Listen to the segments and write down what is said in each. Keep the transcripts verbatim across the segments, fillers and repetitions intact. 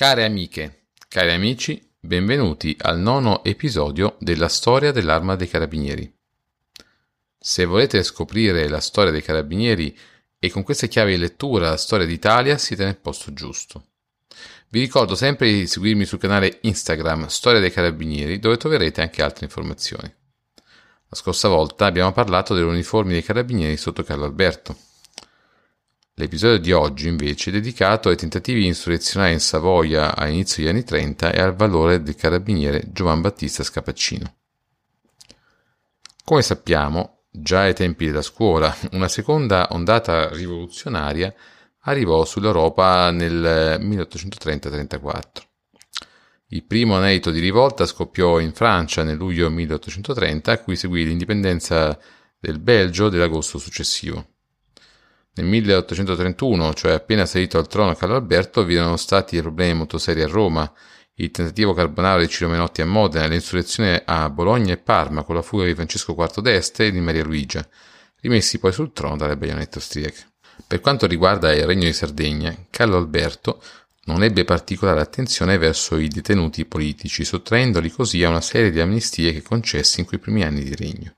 Care amiche, cari amici, benvenuti al nono episodio della storia dell'Arma dei Carabinieri. Se volete scoprire la storia dei Carabinieri e con queste chiavi di lettura la storia d'Italia, siete nel posto giusto. Vi ricordo sempre di seguirmi sul canale Instagram Storia dei Carabinieri, dove troverete anche altre informazioni. La scorsa volta abbiamo parlato delle uniformi dei Carabinieri sotto Carlo Alberto. L'episodio di oggi invece è dedicato ai tentativi insurrezionali in Savoia a inizio degli anni trenta e al valore del carabiniere Giovan Battista Scapaccino. Come sappiamo, già ai tempi della scuola, una seconda ondata rivoluzionaria arrivò sull'Europa nel milleottocentotrenta trentaquattro. Il primo anelito di rivolta scoppiò in Francia nel luglio milleottocentotrenta, a cui seguì l'indipendenza del Belgio dell'agosto successivo. Nel milleottocentotrentuno, cioè appena salito al trono Carlo Alberto, vi erano stati problemi molto seri a Roma, il tentativo carbonaro di Ciro Menotti a Modena, l'insurrezione a Bologna e Parma con la fuga di Francesco quarto d'Este e di Maria Luigia, rimessi poi sul trono dalle baionette austriache. Per quanto riguarda il Regno di Sardegna, Carlo Alberto non ebbe particolare attenzione verso i detenuti politici, sottraendoli così a una serie di amnistie che concesse in quei primi anni di regno.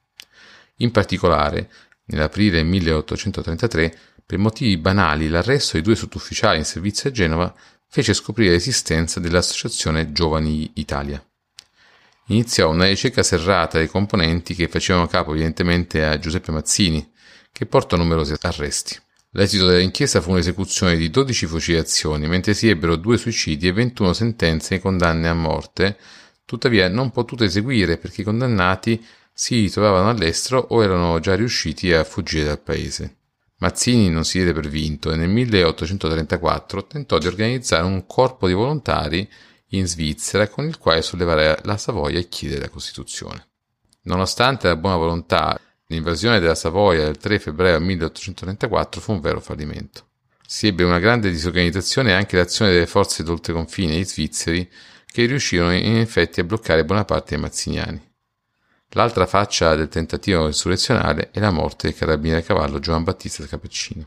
In particolare, nell'aprile milleottocentotrentatré, per motivi banali, l'arresto di due sottufficiali in servizio a Genova fece scoprire l'esistenza dell'associazione Giovani Italia. Iniziò una ricerca serrata dei componenti che facevano capo evidentemente a Giuseppe Mazzini, che portò numerosi arresti. L'esito dell'inchiesta fu un'esecuzione di dodici fucilazioni, mentre si ebbero due suicidi e ventuno sentenze di condanne a morte, tuttavia non potute eseguire perché i condannati si trovavano all'estero o erano già riusciti a fuggire dal paese. Mazzini non si diede per vinto e nel milleottocentotrentaquattro tentò di organizzare un corpo di volontari in Svizzera con il quale sollevare la Savoia e chiedere la Costituzione. Nonostante la buona volontà, l'invasione della Savoia del tre febbraio milleottocentotrentaquattro fu un vero fallimento. Si ebbe una grande disorganizzazione e anche l'azione delle forze d'oltreconfine, gli svizzeri, che riuscirono in effetti a bloccare buona parte dei mazziniani. L'altra faccia del tentativo insurrezionale è la morte del carabiniere a cavallo Giovan Battista Scapaccino.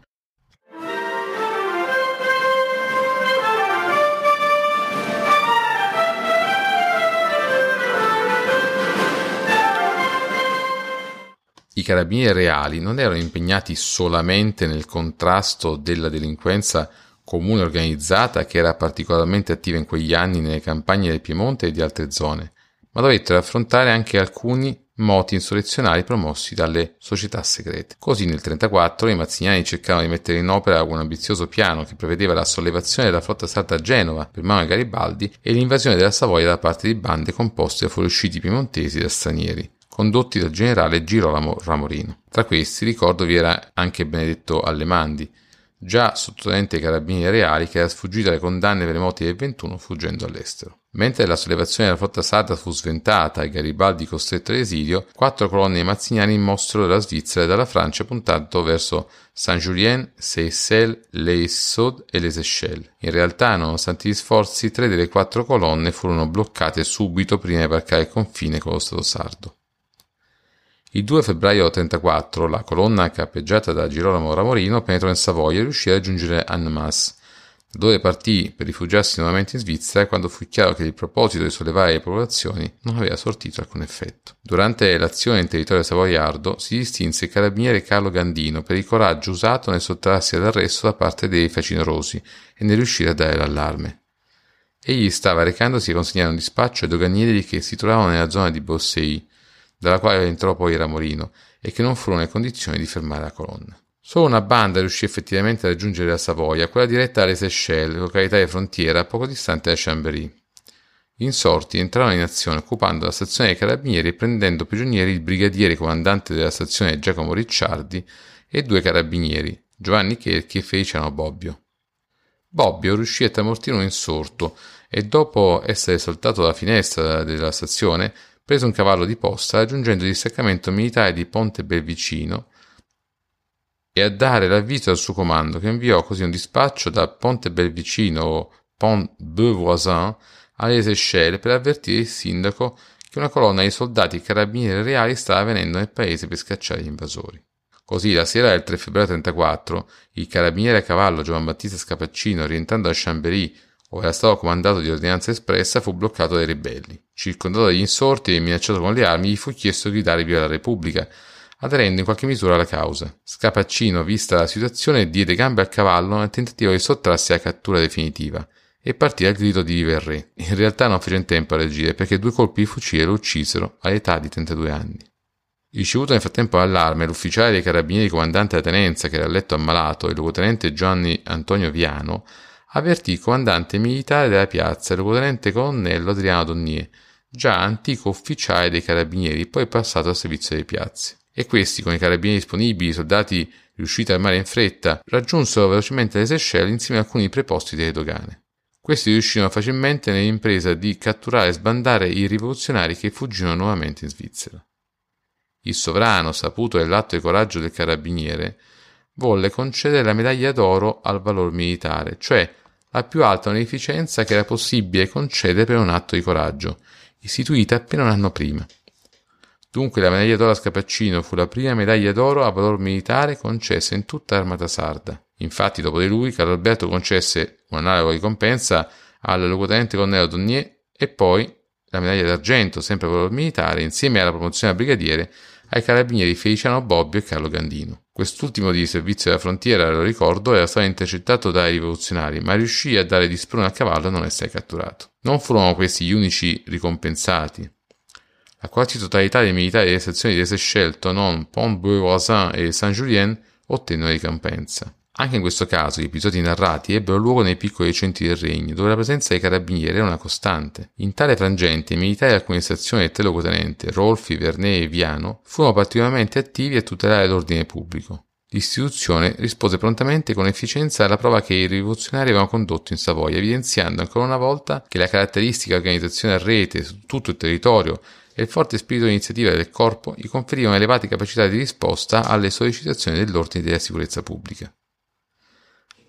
I carabinieri reali non erano impegnati solamente nel contrasto della delinquenza comune organizzata, che era particolarmente attiva in quegli anni nelle campagne del Piemonte e di altre zone, ma dovettero affrontare anche alcuni moti insurrezionali promossi dalle società segrete. Così nel milleottocentotrentaquattro i mazziniani cercarono di mettere in opera un ambizioso piano che prevedeva la sollevazione della flotta sarda a Genova per mano di Garibaldi e l'invasione della Savoia da parte di bande composte da fuoriusciti piemontesi e da stranieri, condotti dal generale Girolamo Ramorino. Tra questi, ricordo, vi era anche Benedetto Allemandi, già sottotenente ai carabinieri reali, che era sfuggito alle condanne per le morti del ventuno fuggendo all'estero. Mentre la sollevazione della flotta sarda fu sventata e Garibaldi costretto all'esilio, quattro colonne mazziniani mossero dalla Svizzera e dalla Francia puntando verso Saint-Julien, Seyssel, l'Eissod e les Seychelles. In realtà, nonostante gli sforzi, tre delle quattro colonne furono bloccate subito prima di varcare il confine con lo Stato sardo. Il due febbraio trentaquattro la colonna capeggiata da Girolamo Ramorino penetrò in Savoia e riuscì a raggiungere Annemasse, dove partì per rifugiarsi nuovamente in Svizzera quando fu chiaro che il proposito di sollevare le popolazioni non aveva sortito alcun effetto. Durante l'azione in territorio savoiardo si distinse il carabiniere Carlo Gandino per il coraggio usato nel sottrarsi all'arresto da parte dei facinorosi e nel riuscire a dare l'allarme. Egli stava recandosi a consegnare un dispaccio ai doganieri che si trovavano nella zona di Bossei, dalla quale entrò poi Ramorino, e che non furono in condizione di fermare la colonna. Solo una banda riuscì effettivamente a raggiungere la Savoia, quella diretta alle Seychelles, località di frontiera poco distante da Chambéry. Gli insorti entrarono in azione occupando la stazione dei carabinieri e prendendo prigionieri il brigadiere comandante della stazione Giacomo Ricciardi e due carabinieri, Giovanni Chelchi e Feliciano Bobbio. Bobbio riuscì a tramortire un insorto e, dopo essere saltato dalla finestra della stazione, prese un cavallo di posta raggiungendo il distaccamento militare di Ponte Belvicino e a dare l'avviso al suo comando, che inviò così un dispaccio da Ponte Belvicino o Pont Beauvoisin alle Seychelles per avvertire il sindaco che una colonna di soldati e carabinieri reali stava venendo nel paese per scacciare gli invasori. Così la sera del tre febbraio trentaquattro il carabiniere a cavallo Giovan Battista Scapaccino, rientrando da Chambéry, o era stato comandato di ordinanza espressa, fu bloccato dai ribelli. Circondato dagli insorti e minacciato con le armi, gli fu chiesto di dare via la Repubblica, aderendo in qualche misura alla causa. Scapaccino, vista la situazione, diede gambe al cavallo nel tentativo di sottrarsi alla cattura definitiva e partì al grido di "Viva il re". In realtà non fece in tempo a reagire, perché due colpi di fucile lo uccisero all'età di trentadue anni. Ricevuto nel frattempo l'allarme, l'ufficiale dei carabinieri comandante della tenenza, che era letto ammalato, e il luogotenente Giovanni Antonio Viano, avvertì il comandante militare della piazza, il luogotenente colonnello Adriano Donnier, già antico ufficiale dei carabinieri, poi passato al servizio delle piazze. E questi, con i carabinieri disponibili, i soldati riusciti a armare in fretta, raggiunsero velocemente le Seychelles insieme a alcuni preposti delle dogane. Questi riuscirono facilmente nell'impresa di catturare e sbandare i rivoluzionari, che fuggirono nuovamente in Svizzera. Il sovrano, saputo dell'atto di coraggio del carabiniere, volle concedere la medaglia d'oro al valor militare, cioè la più alta onorificenza che era possibile concedere per un atto di coraggio, istituita appena un anno prima. Dunque la medaglia d'oro a Scapaccino fu la prima medaglia d'oro a valor militare concessa in tutta l'armata sarda. Infatti, dopo di lui, Carlo Alberto concesse un'analoga ricompensa al luogotenente colonnello Donnier e poi la medaglia d'argento, sempre a valor militare, insieme alla promozione a brigadiere, ai carabinieri Feliciano Bobbio e Carlo Gandino. Quest'ultimo, di servizio della frontiera, lo ricordo, era stato intercettato dai rivoluzionari, ma riuscì a dare di sprone al cavallo e non essere catturato. Non furono questi gli unici ricompensati. La quasi totalità dei militari delle sezioni di Seychelles, Tonon, Pont-Beauvoisin e Saint-Julien ottennero ricompensa. Anche in questo caso gli episodi narrati ebbero luogo nei piccoli centri del regno, dove la presenza dei carabinieri era una costante. In tale frangente i militari di alcune stazioni del luogotenente, Rolfi, Vernet e Viano, furono particolarmente attivi a tutelare l'ordine pubblico. L'istituzione rispose prontamente con efficienza alla prova che i rivoluzionari avevano condotto in Savoia, evidenziando ancora una volta che la caratteristica organizzazione a rete su tutto il territorio e il forte spirito di iniziativa del corpo gli conferivano elevate capacità di risposta alle sollecitazioni dell'ordine e della sicurezza pubblica.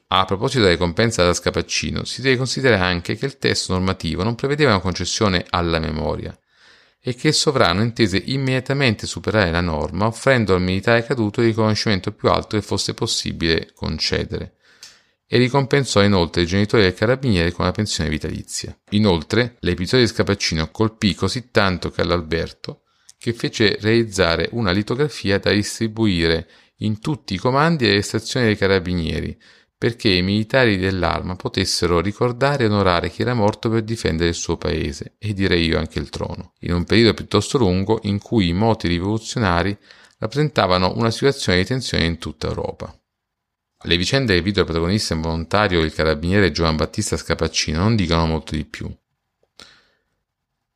A proposito della ricompensa da Scapaccino, si deve considerare anche che il testo normativo non prevedeva una concessione alla memoria e che il sovrano intese immediatamente superare la norma, offrendo al militare caduto il riconoscimento più alto che fosse possibile concedere, e ricompensò inoltre i genitori del carabiniere con una pensione vitalizia. Inoltre, l'episodio di Scapaccino colpì così tanto Carlo Alberto che fece realizzare una litografia da distribuire in tutti i comandi e le stazioni dei carabinieri, perché i militari dell'arma potessero ricordare e onorare chi era morto per difendere il suo paese, e direi io anche il trono, in un periodo piuttosto lungo in cui i moti rivoluzionari rappresentavano una situazione di tensione in tutta Europa. Le vicende che videro protagonista involontario il carabiniere Giovan Battista Scapaccino non dicono molto di più.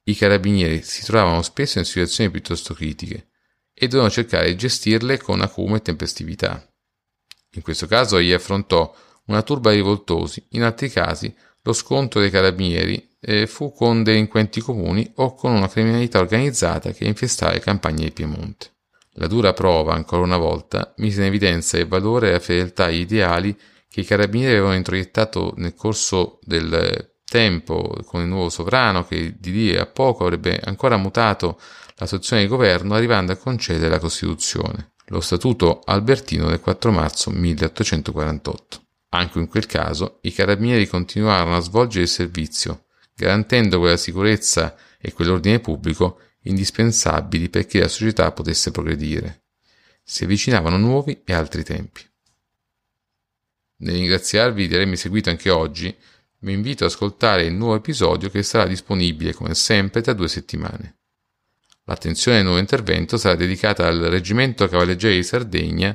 I carabinieri si trovavano spesso in situazioni piuttosto critiche e dovevano cercare di gestirle con acume e tempestività. In questo caso egli affrontò una turba di rivoltosi, in altri casi lo scontro dei carabinieri eh, fu con delinquenti comuni o con una criminalità organizzata che infestava le campagne di Piemonte. La dura prova, ancora una volta, mise in evidenza il valore e la fedeltà agli ideali che i carabinieri avevano introiettato nel corso del tempo con il nuovo sovrano, che di lì a poco avrebbe ancora mutato la situazione di governo, arrivando a concedere la Costituzione, lo Statuto Albertino del quattro marzo milleottocentoquarantotto. Anche in quel caso i carabinieri continuarono a svolgere il servizio, garantendo quella sicurezza e quell'ordine pubblico indispensabili perché la società potesse progredire. Si avvicinavano nuovi e altri tempi. Nel ringraziarvi di avermi seguito anche oggi, vi invito ad ascoltare il nuovo episodio che sarà disponibile come sempre tra due settimane. L'attenzione del nuovo intervento sarà dedicata al reggimento Cavalleggeri di Sardegna,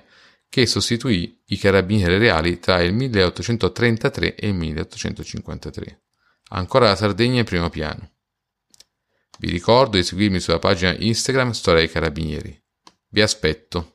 che sostituì i Carabinieri Reali tra il milleottocentotrentatré e il milleottocentocinquantatré. Ancora la Sardegna in primo piano. Vi ricordo di seguirmi sulla pagina Instagram Storia dei Carabinieri. Vi aspetto!